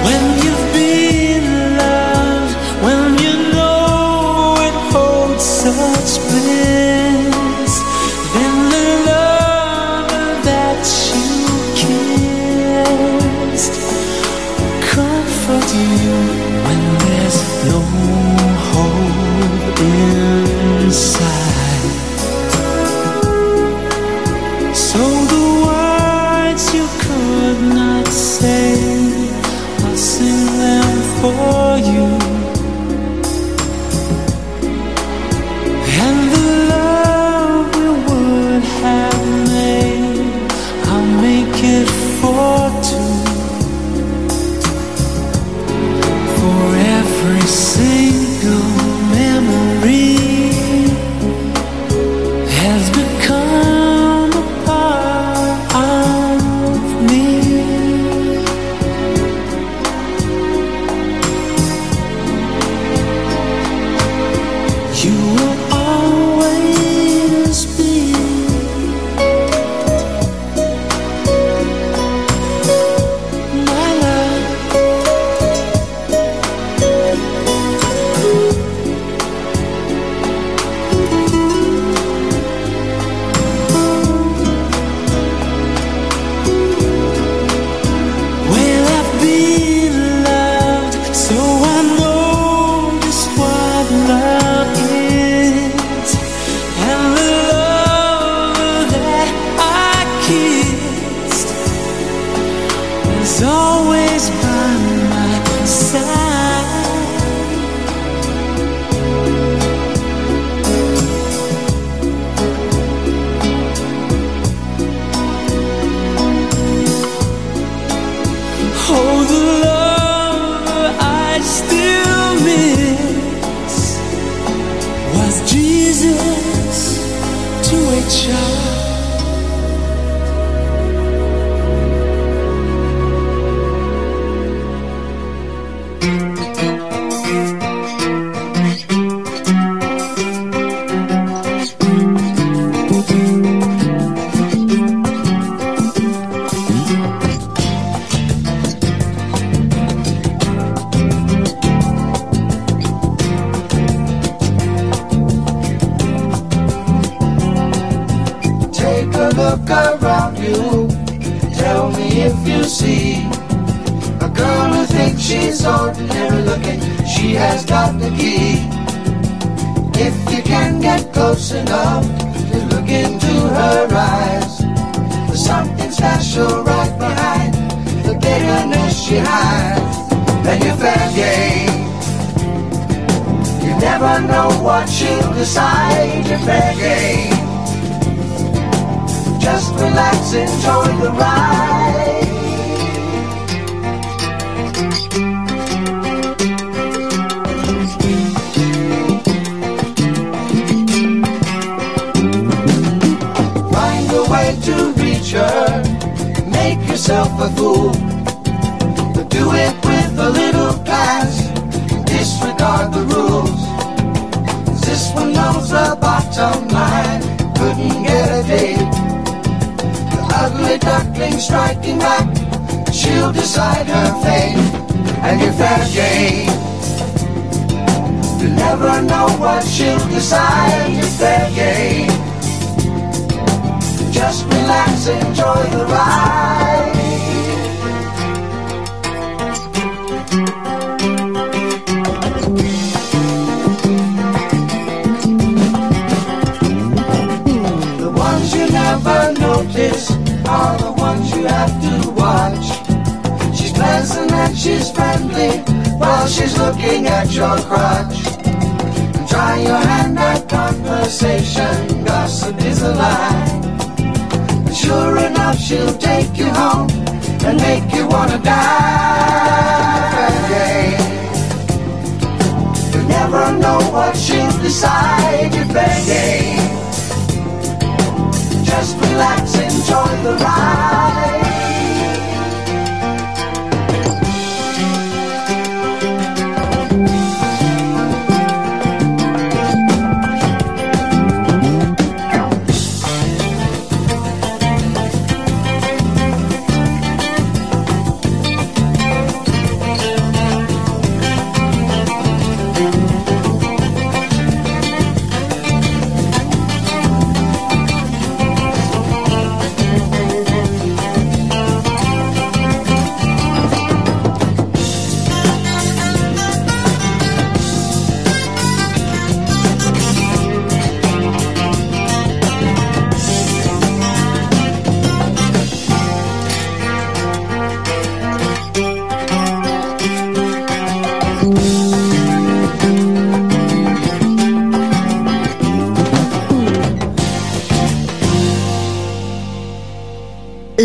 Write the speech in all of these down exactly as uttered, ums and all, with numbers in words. When you've been in love,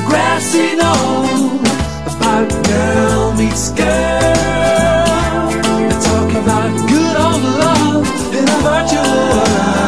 the grass he knows about girl meets girl. They talk about good old love in a virtual world.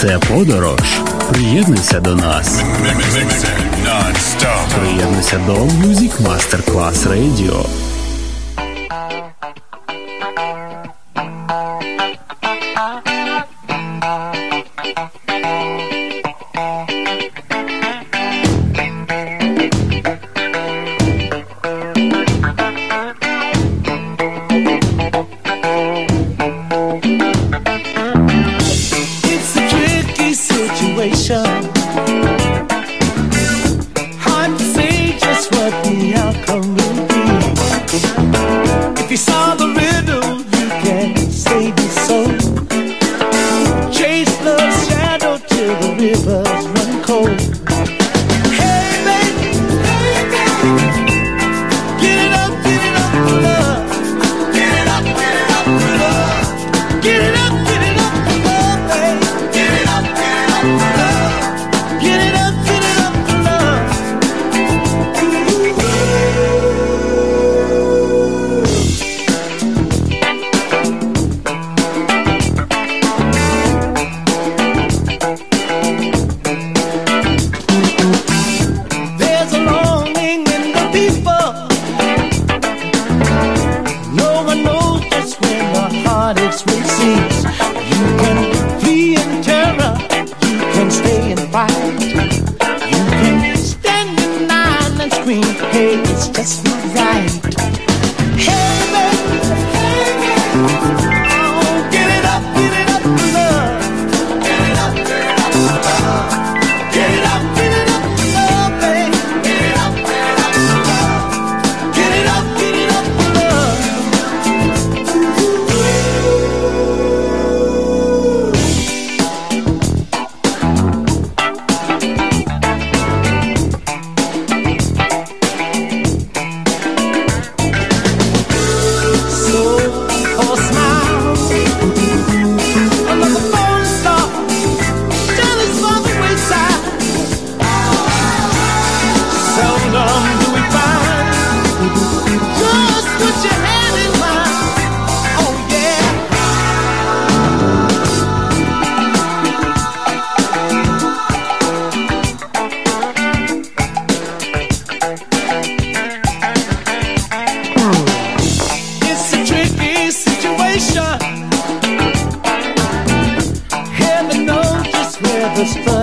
Це подорож. Приєднуйся до нас. Приєднуйся до Music Masterclass Radio.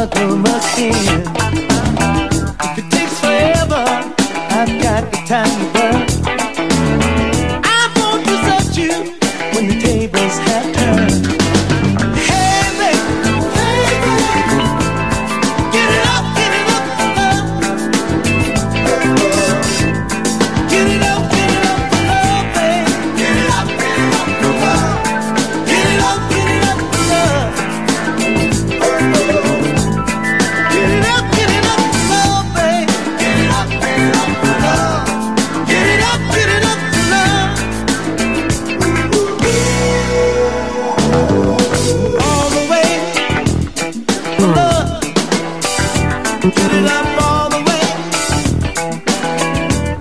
welcome again. If it takes forever, I've got the time to burn. I won't desert you when the tables have turned. Hey, baby, hey, baby, get it up, get it up, up. Get it up, get it up, up, baby. Get it up, get it up, up. Get it up, get it up, up. Get it up, get it up, up, baby. Get it up, get it up, up. Get it up, get it up, up. All the way, up. Get it up all the way. Oh,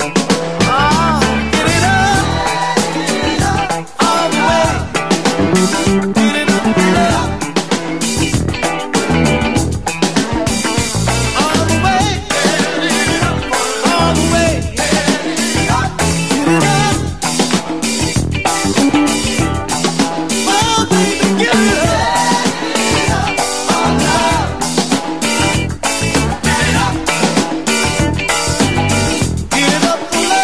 get it up, get it up all the way. Get it up, get it up. All the way, all the way. Get it up, oh baby, get it up. Get it up for love. Get it up. Get it up. Get it up for love. Get it up for love. Get it up for love. For love. Get it up. Get it up for love. Get it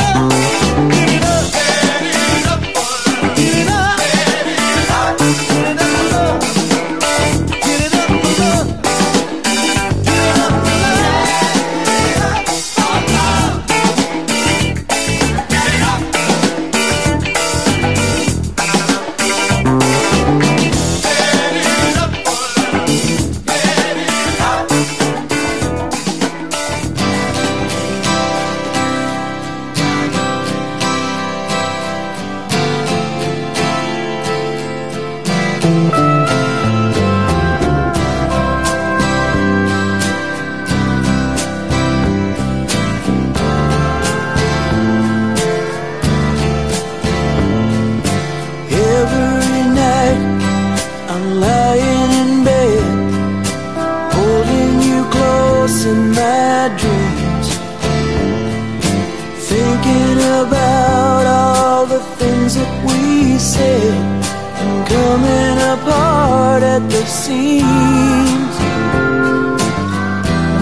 up. Every night I'm lying in bed, holding you close in my dreams, thinking about all the things that we said and coming apart at the seams.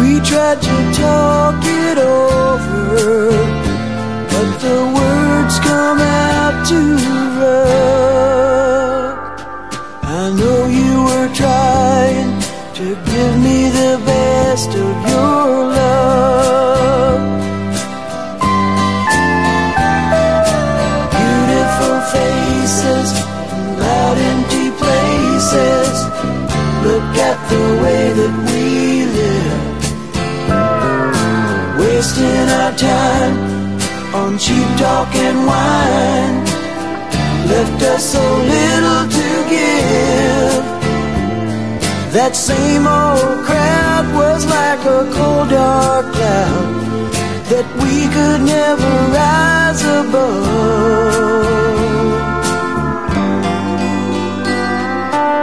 We tried to talk it over, but the words come out too rough. I know you were trying to give me the best of your love. Beautiful faces and loud empty places. Look at the way that we live, wasting our time on cheap talk and wine. Left us so little to give. That same old crowd was like a cold dark cloud that we could never rise above.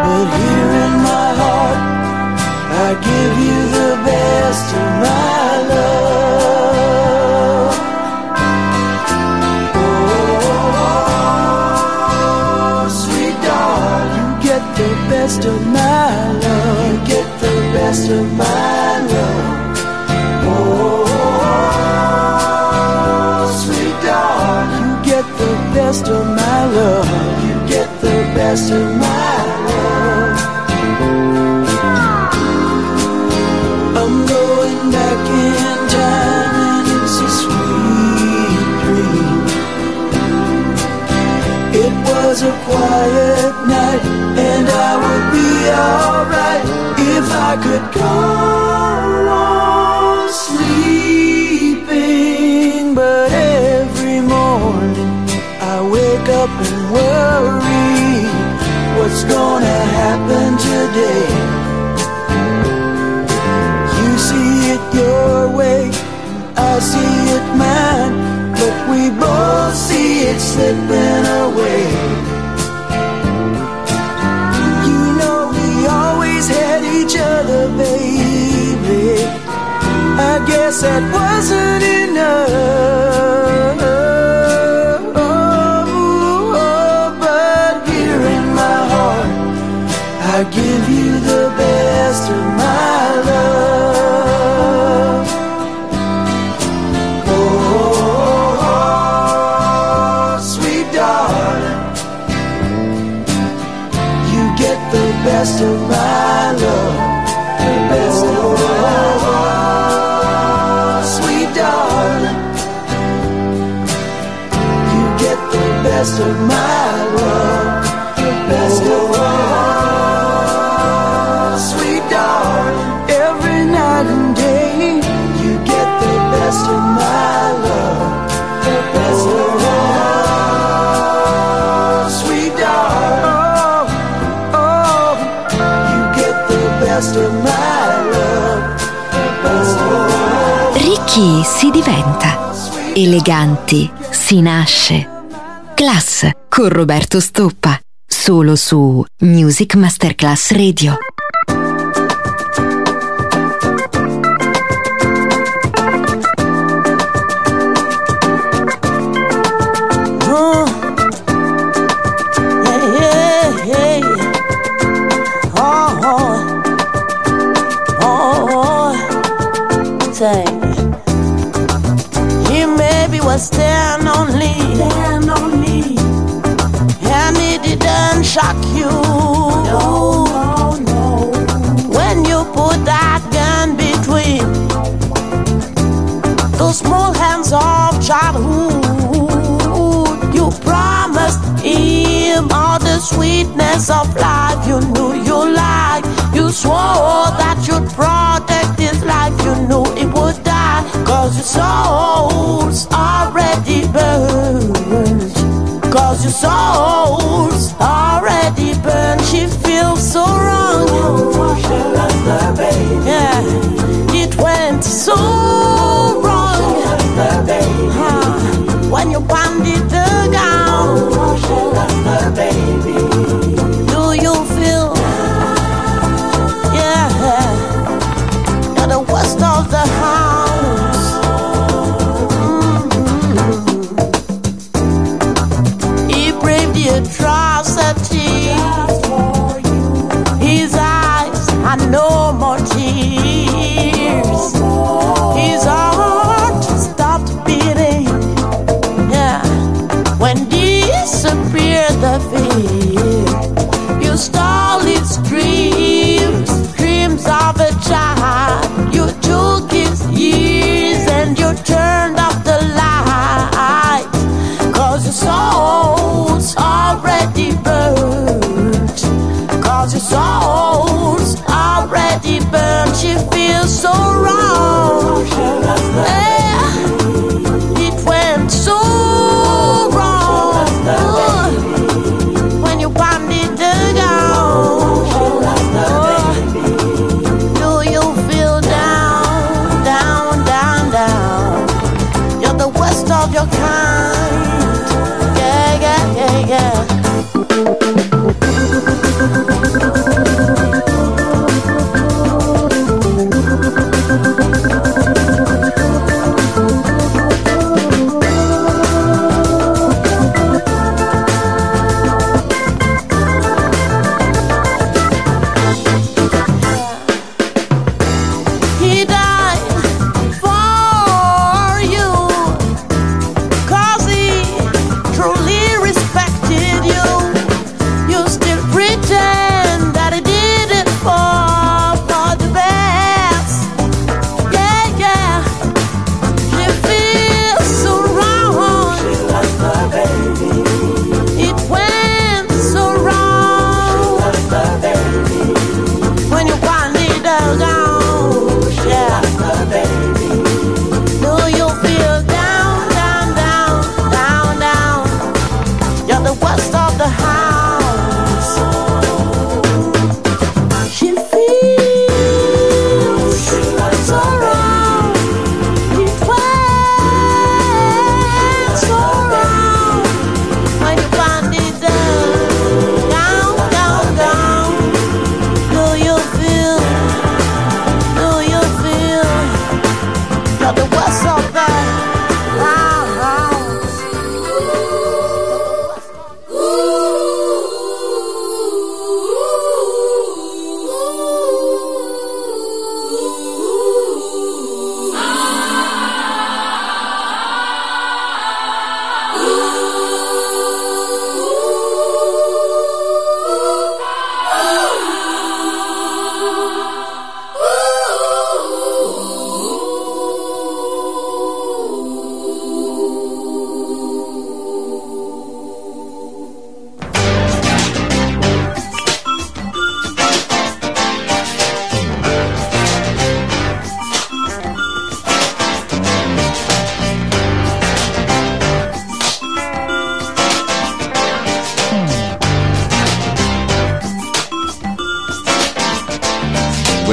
But here in my heart, I give you the best of my love. Oh, sweet darling, you get the best of my love. You get the best of my love. Oh, sweet darling, you get the best of my love. You get the best of my love. I'm going back in time, and it's a sweet dream. It was a quiet night, and I would be alright if I could go on sleeping. But every morning I wake up and worry, what's gonna happen today? You see it your way, I see it mine, but we both see it slipping away. You know we always had each other, baby. I guess that wasn't enough. But here in my heart, I give you the best of my love. get the best of my love, the best of all. Sweet darling, every night and day, you get the best of my love, the best of all. Sweet darling, oh, oh, you get the best of my love, the best of all. Ricchi si diventa, eleganti si nasce. Class con Roberto Stoppa, solo su Music Masterclass Radio. Oh, yeah, yeah, yeah. Oh, oh, oh, oh. Say. Was there lonely, there lonely, and it didn't shock you. No, no, no. When you put that gun between those small hands of childhood, you promised him all the sweetness of life you knew you liked. You swore that you'd protect his life, you knew it would die, 'cause your soul's already burned, 'cause your soul's already burned. She feels so wrong. Oh, she loves the baby. Yeah, it went so wrong. She loves the baby. Huh. When you banded the gown. Oh, she loves the baby. Do you feel? Yeah, you're the worst of the house. Atrocity. His eyes had no more tears. His heart stopped beating. Yeah, when disappeared the fear, you stole his dreams, dreams of a child. You took his years and you turned off the light, 'cause your soul's already burned, 'cause your soul's already burned. She feels so wrong. Yeah, it went so wrong. Ooh, when you banded the gown. Oh, do you feel down, down, down, down? You're the worst of your kind. Yeah.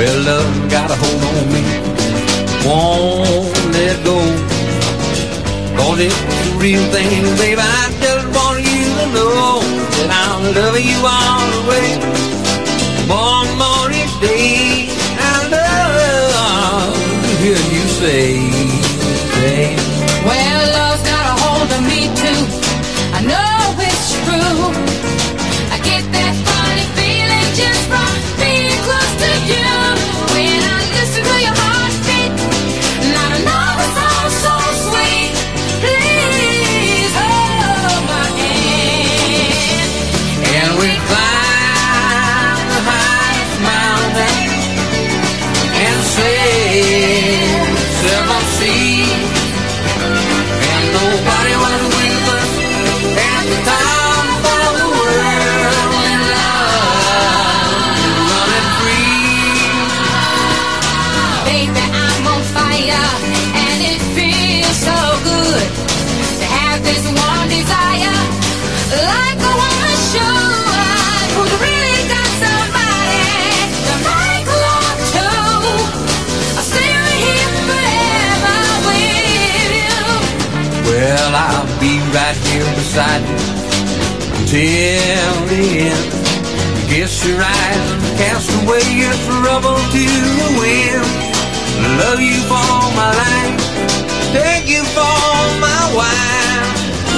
Well, love got a hold on me, won't let go, cause it's the real thing, baby. I just want you to know that I'll love you always. One more day, I love to hear you say, say. Well, love's got a hold of me too, I know it's true. I get that funny feeling just from being close to you. When I listen to your heartbeat, and I know it's all so sweet. Please hold my hand, and we climb the highest mountain and sail seven seas, and nobody was with us at the time. This one desire, like the one I showed, who's really got somebody to make love to. I'll stay right here forever with you. Well, I'll be right here beside you until the end. Guess your eyes and cast away your trouble to the wind. Love you for my life, take you for my wife.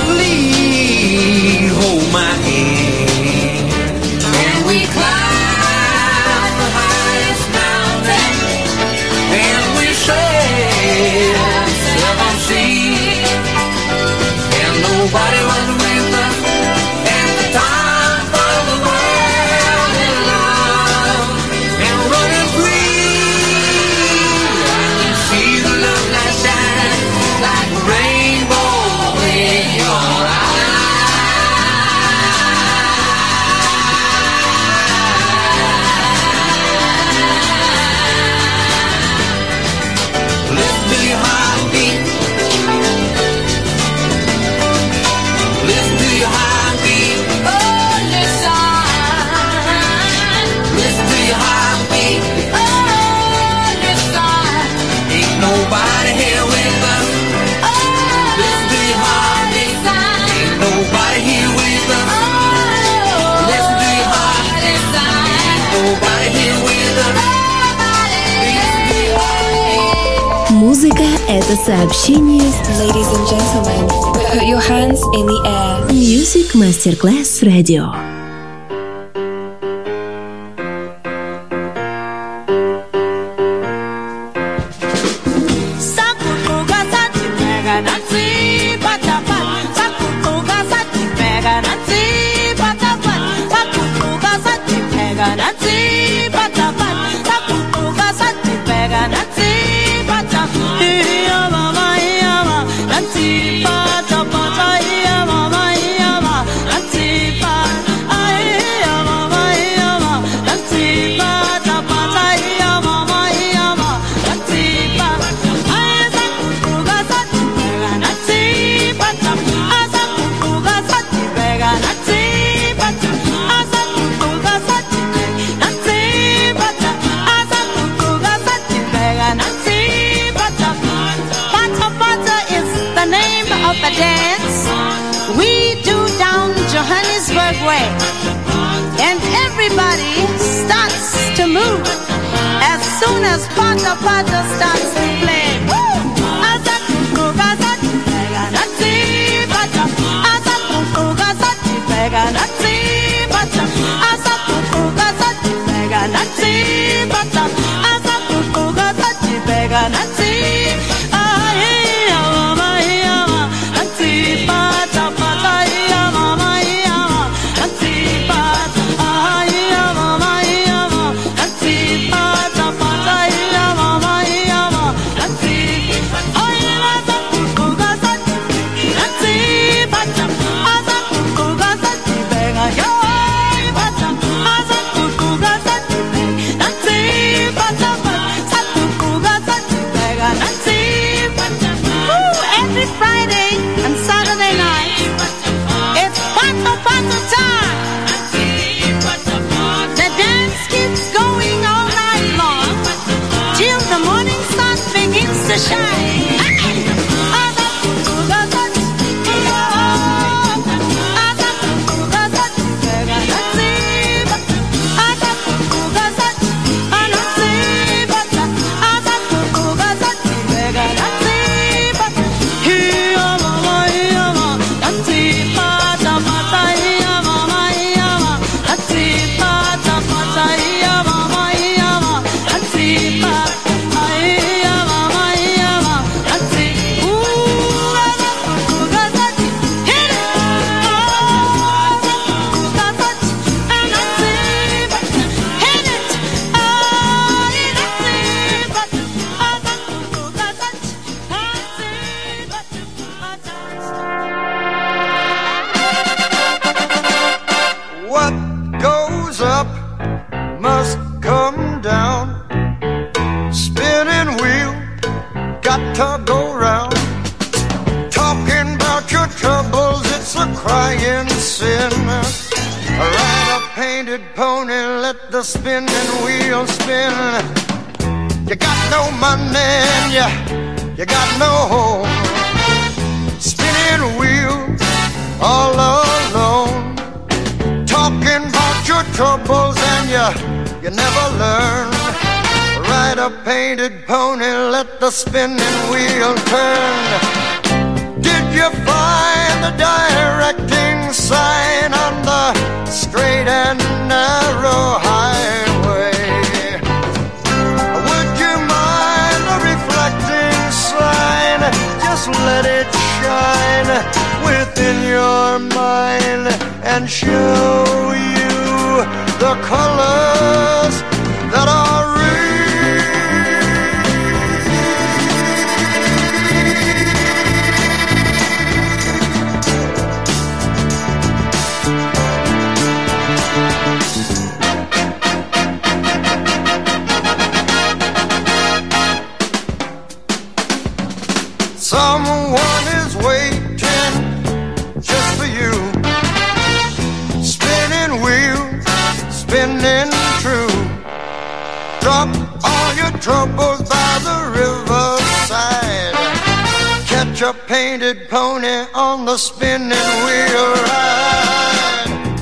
Please hold my hand, and we climb the highest mountain, and we sail seven seas, and nobody was with us at the top of the world in love and running free. I can see the love light shine like a rainbow in your eyes. Музыка – это сообщение. Ladies and gentlemen, put your hands in the air. Music Masterclass Radio. still spinning, wheels spinning. You got no money and you, you got no home. Spinning wheels all alone. Talking about your troubles and you, you never learn. Ride a painted pony, let the spinning wheel turn. Did you find the directing sign on the straight and narrow highway? Would you mind the reflecting sign? Just let it shine within your mind and show you the colors that are troubles by the riverside. Catch a painted pony on the spinning wheel ride.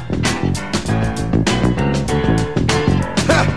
Huh.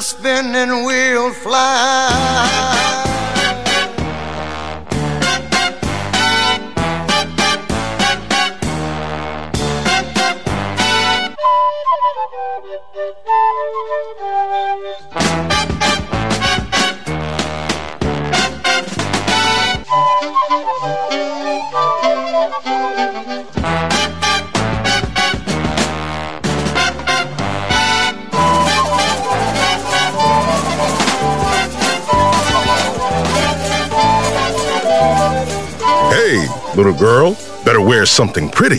Spinning wheel fly. Little girl, better wear something pretty,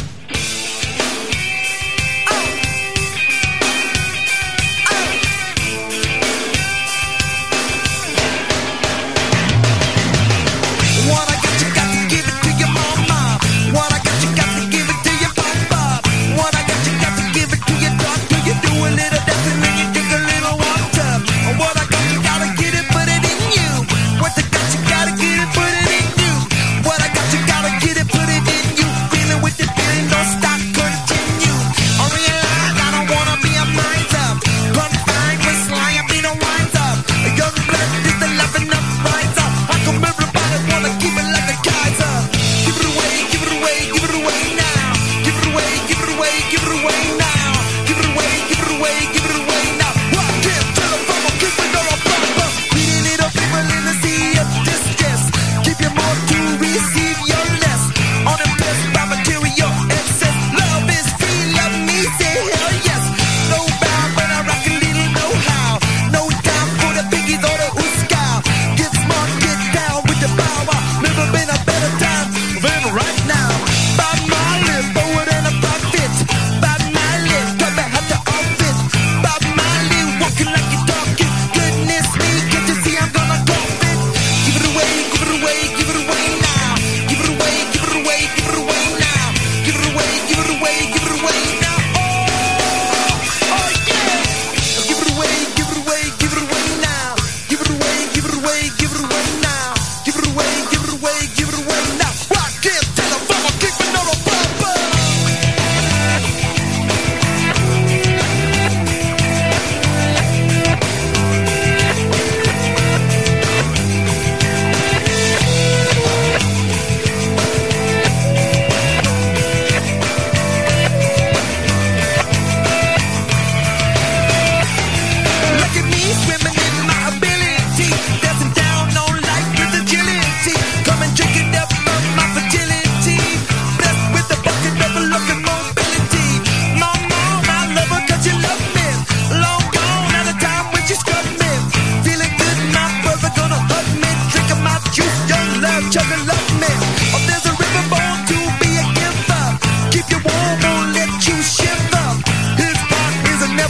Put it in you, feeling with the feeling.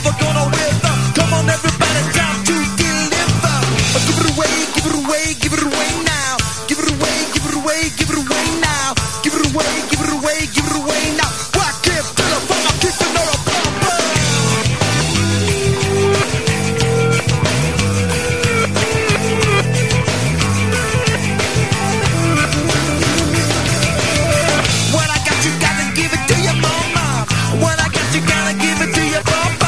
never gonna wither. Come on everybody, time to deliver. Give it away, give it away, give it away now. Give it away, give it away, give it away now. Give it away, give it away, give it away now. Rock it, fill up, I'm kicking on a bumper. What I got, you gotta give it to your mama. What I got, you gotta give it to your papa.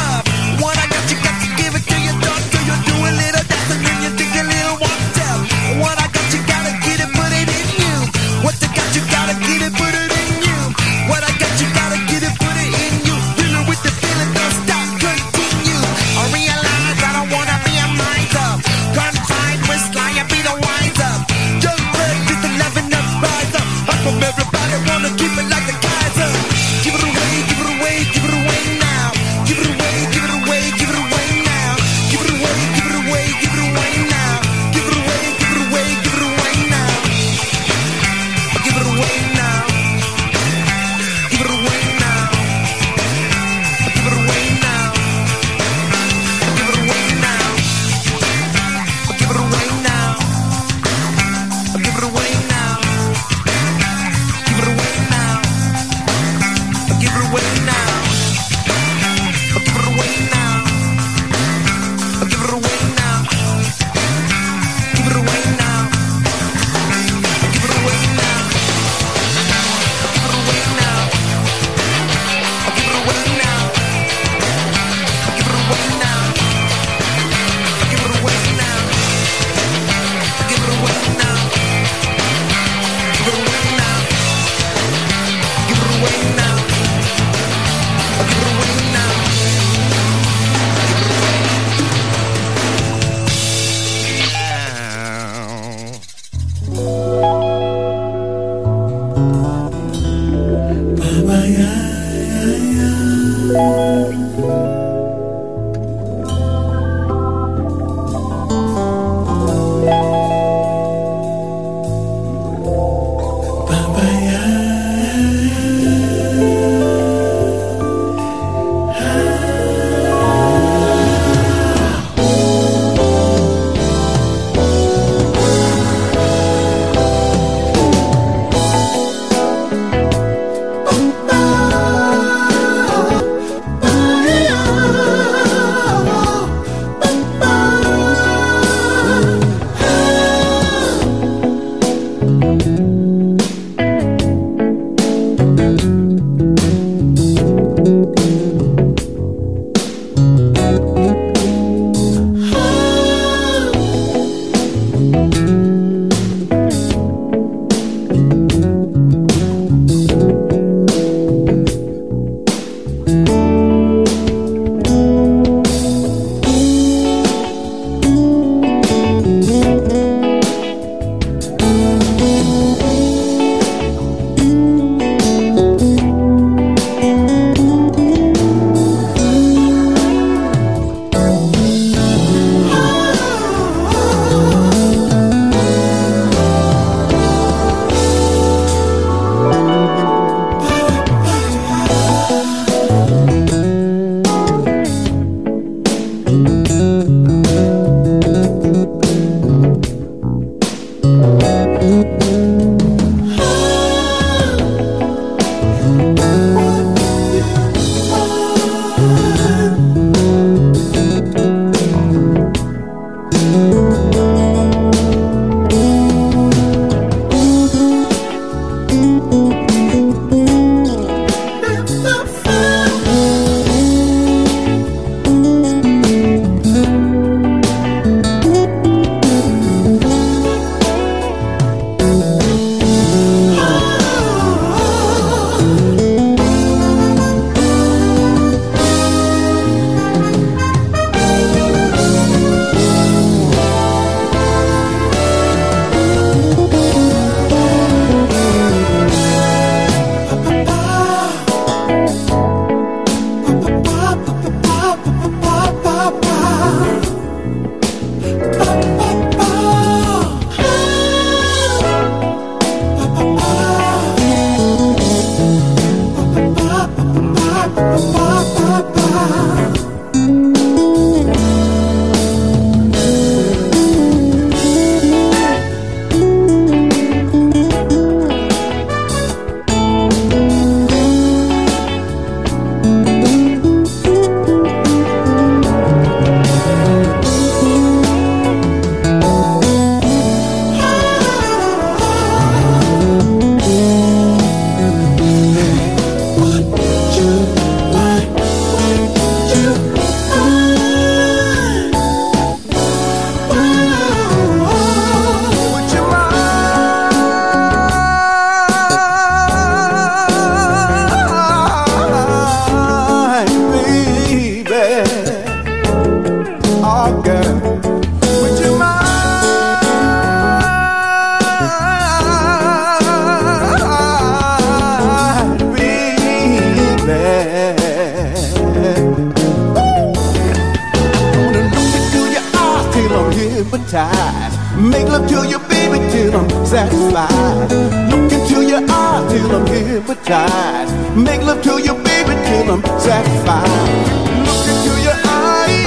hypnotized. Make love to your baby till I'm satisfied. Look into your eyes till I'm hypnotized. Make love to your baby till I'm satisfied. Look into your eyes.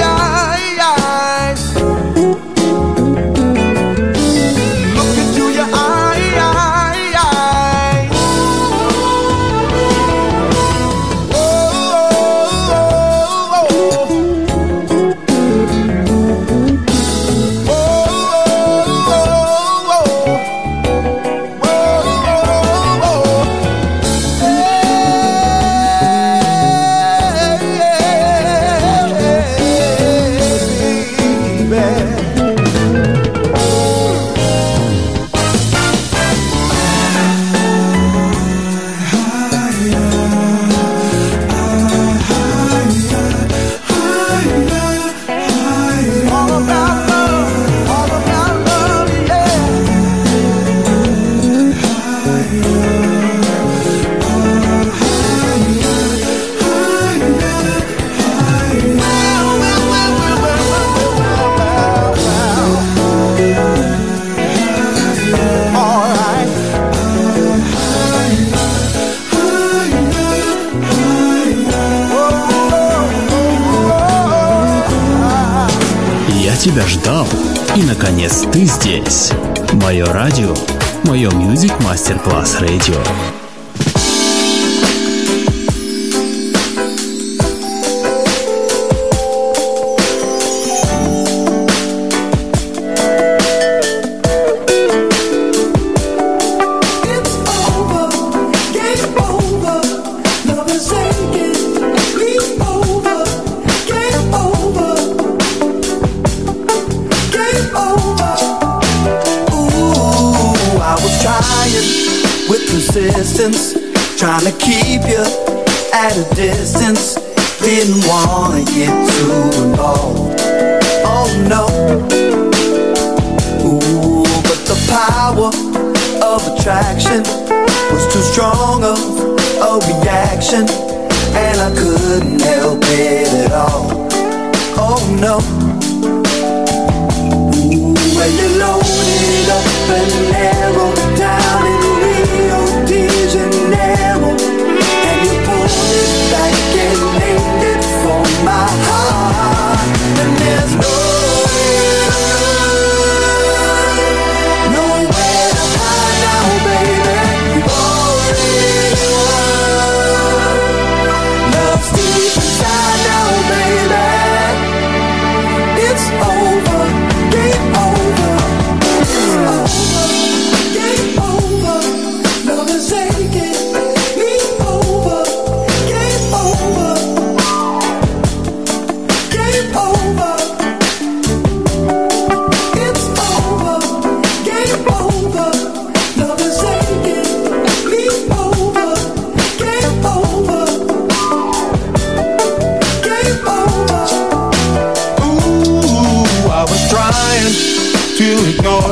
Look into your eyes. Oh, oh, oh, oh. Oh, oh, oh, oh. Hey, hey, baby. Тебя ждал, и наконец ты здесь. Мое радио, мое Music Masterclass Radio. Trying to keep you at a distance. Didn't wanna get too involved. Oh no. Ooh, but the power of attraction was too strong of a reaction, and I couldn't help it at all. Oh no. Ooh, when you loaded up and narrowed down in Rio de Janeiro, and you pulled it back and aimed it for my heart. And there's no way, nowhere to hide now, baby. You've already won. Love's deep inside now, baby. It's over, game over. It's over, game over.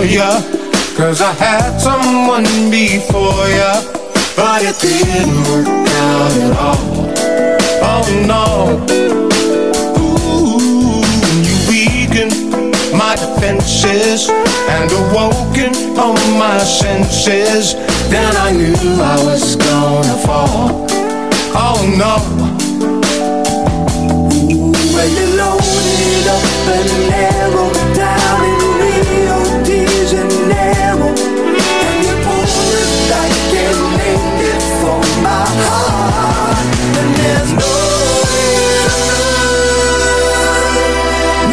Ya, cause I had someone before ya, but it didn't work out at all. Oh no. Ooh, you weakened my defenses and awoken all my senses. Then I knew I was gonna fall. Oh no. Ooh, when you loaded up and narrowed down in Rio de Janeiro, and you pulled it back and aimed it for my heart. And there's nowhere,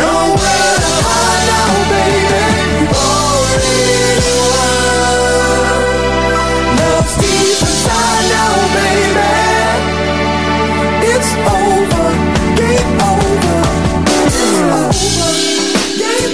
nowhere to hide now, baby. You've already won. Love's deep inside now, baby. It's over, game over. It's over, game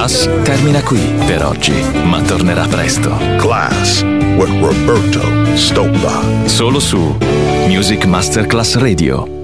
Class termina qui per oggi, ma tornerà presto. Class with Roberto Stoppa. Solo su Music Masterclass Radio.